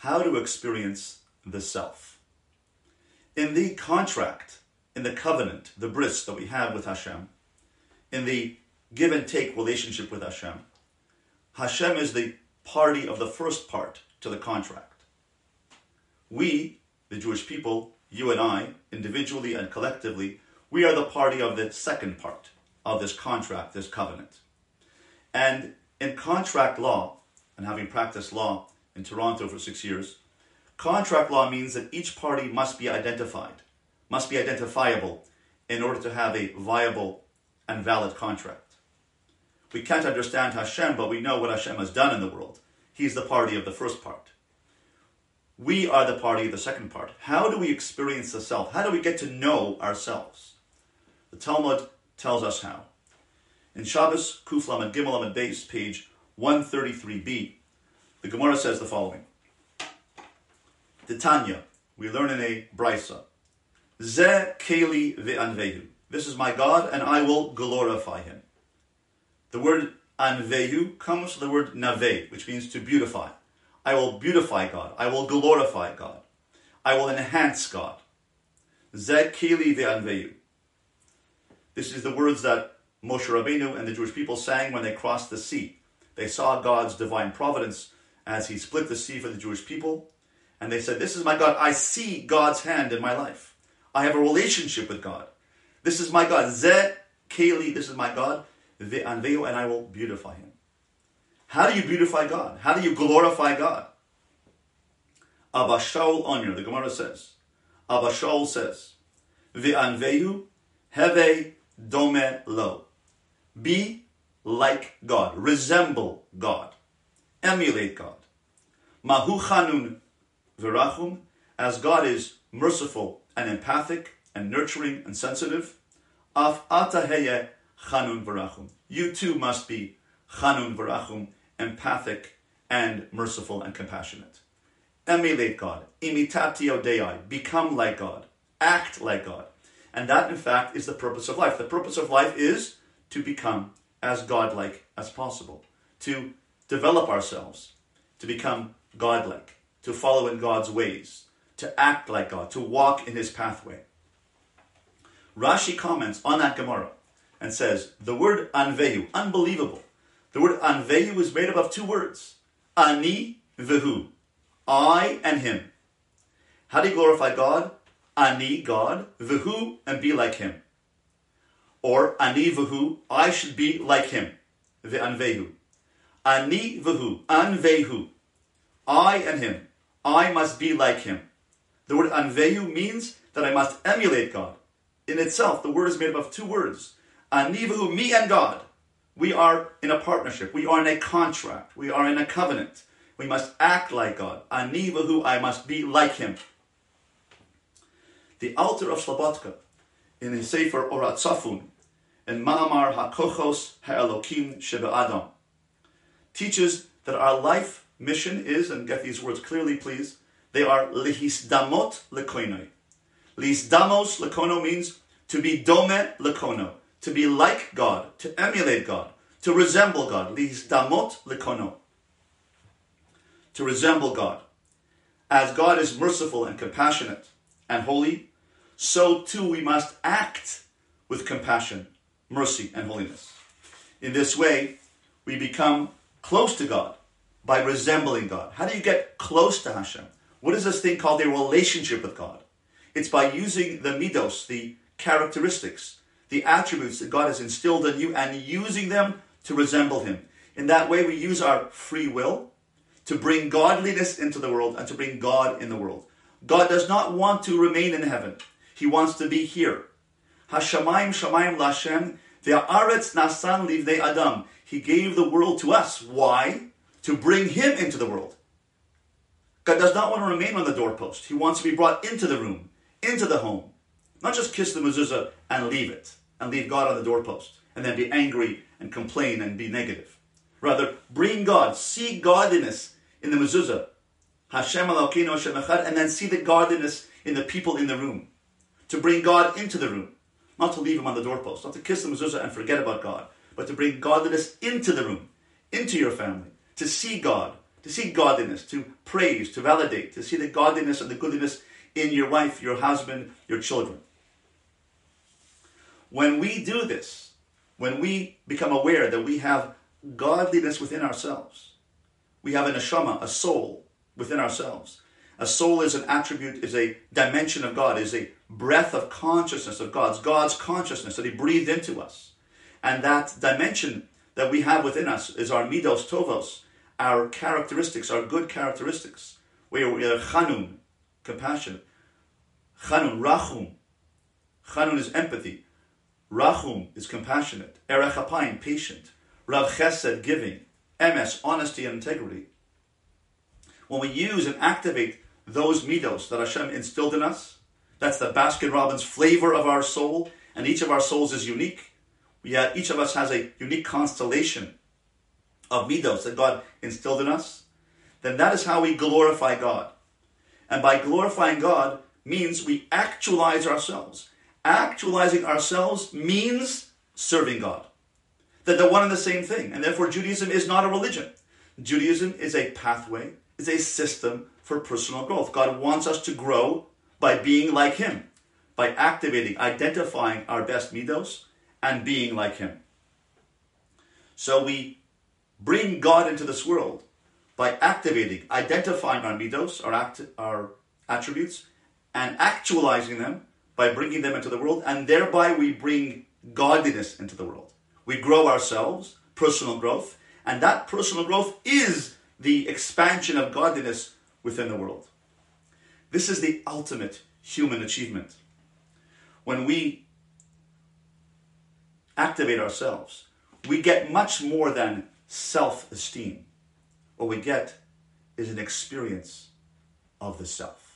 how to experience the self. In the contract, in the covenant, the bris that we have with Hashem, in the give and take relationship with Hashem, Hashem is the party of the first part to the contract. We, the Jewish people, you and I, individually and collectively, we are the party of the second part of this contract, this covenant. And in contract law, and having practiced law in Toronto for 6 years, contract law means that each party must be identified, must be identifiable in order to have a viable and valid contract. We can't understand Hashem, but we know what Hashem has done in the world. He's the party of the first part. We are the party of the second part. How do we experience the self? How do we get to know ourselves? The Talmud tells us how. In Shabbos, Kuf Lamed Gimel Lamed Beis, page 133b, the Gemara says the following. Tanya, we learn in a Brisa, Ze Keli Ve'anvehu. This is my God, and I will glorify him. The word Anvehu comes from the word Nave, which means to beautify. I will beautify God. I will glorify God. I will enhance God. Ze Keli Ve'anvehu. This is the words that Moshe Rabbeinu and the Jewish people sang when they crossed the sea. They saw God's divine providence as he split the sea for the Jewish people. And they said, this is my God. I see God's hand in my life. I have a relationship with God. This is my God. Ze Keli, this is my God. Ve'anveo, and I will beautify him. How do you beautify God? How do you glorify God? Abba Shaul Omer, the Gemara says, Abba Shaul says, Ve'anveo heve dome lo. Be like God. Resemble God. Emulate God. Mahu chanun Verachum, as God is merciful and empathic and nurturing and sensitive, af ataheye chanun verachum. You too must be chanun verachum, empathic and merciful and compassionate. Emulate God, imitatio Dei, become like God, act like God. And that, in fact, is the purpose of life. The purpose of life is to become as godlike as possible, to develop ourselves, to become godlike, to follow in God's ways, to act like God, to walk in his pathway. Rashi comments on that Gemara and says, the word anvehu, unbelievable. The word anvehu is made up of two words, ani vehu, I and him. How do you glorify God? Ani, God, vehu, and be like him. Or ani vehu, I should be like him, ve'anvehu. Ani vehu, anvehu, I and him. I must be like him. The word anvehu means that I must emulate God. In itself, the word is made up of two words. Anivahu, me and God. We are in a partnership. We are in a contract. We are in a covenant. We must act like God. Anivahu, I must be like him. The Alter of Slobodka, in his Sefer Orat Safun, in Ma'amar HaKochos HaElokim ShebeAdam, teaches that our life mission is, and get these words clearly please, they are lehisdamot lekoinoi. Lehisdamos lekono means to be dome lekono, to be like God, to emulate God, to resemble God. Lehisdamot lekono. To resemble God. As God is merciful and compassionate and holy, so too we must act with compassion, mercy, and holiness. In this way, we become close to God by resembling God. How do you get close to Hashem? What is this thing called a relationship with God? It's by using the midos, the characteristics, the attributes that God has instilled in you and using them to resemble him. In that way, we use our free will to bring godliness into the world and to bring God in the world. God does not want to remain in heaven. He wants to be here. HaShamayim shamayim l'Hashem ve'aretz nasan livnei Adam. He gave the world to us. Why? To bring him into the world. God does not want to remain on the doorpost. He wants to be brought into the room, into the home. Not just kiss the mezuzah and leave it, and leave God on the doorpost, and then be angry and complain and be negative. Rather, bring God, see godliness in the mezuzah, Hashem Elokeinu Hashem Echad, and then see the godliness in the people in the room. To bring God into the room, not to leave him on the doorpost, not to kiss the mezuzah and forget about God, but to bring godliness into the room, into your family, to see God, to see godliness, to praise, to validate, to see the godliness and the goodness in your wife, your husband, your children. When we do this, when we become aware that we have godliness within ourselves, we have an neshama, a soul within ourselves. A soul is an attribute, is a dimension of God, is a breath of consciousness of God's consciousness that He breathed into us. And that dimension that we have within us is our midos tovos, our characteristics, our good characteristics. We are chanun, compassion. Chanun, rachum. Chanun is empathy. Rachum is compassionate. Erech hapaim, patient. Rav chesed, giving. Emes, honesty and integrity. When we use and activate those midos that Hashem instilled in us, that's the Baskin-Robbins flavor of our soul, and each of our souls is unique. Each of us has a unique constellation of midos that God instilled in us. Then that is how we glorify God. And by glorifying God means we actualize ourselves. Actualizing ourselves means serving God. They're one and the same thing. And therefore Judaism is not a religion. Judaism is a pathway, is a system for personal growth. God wants us to grow by being like Him, by activating, identifying our best midos and being like Him. So we bring God into this world by activating, identifying our midos, our attributes, and actualizing them by bringing them into the world, and thereby we bring godliness into the world. We grow ourselves, personal growth, and that personal growth is the expansion of godliness within the world. This is the ultimate human achievement. When we activate ourselves, we get much more than self-esteem. What we get is an experience of the self.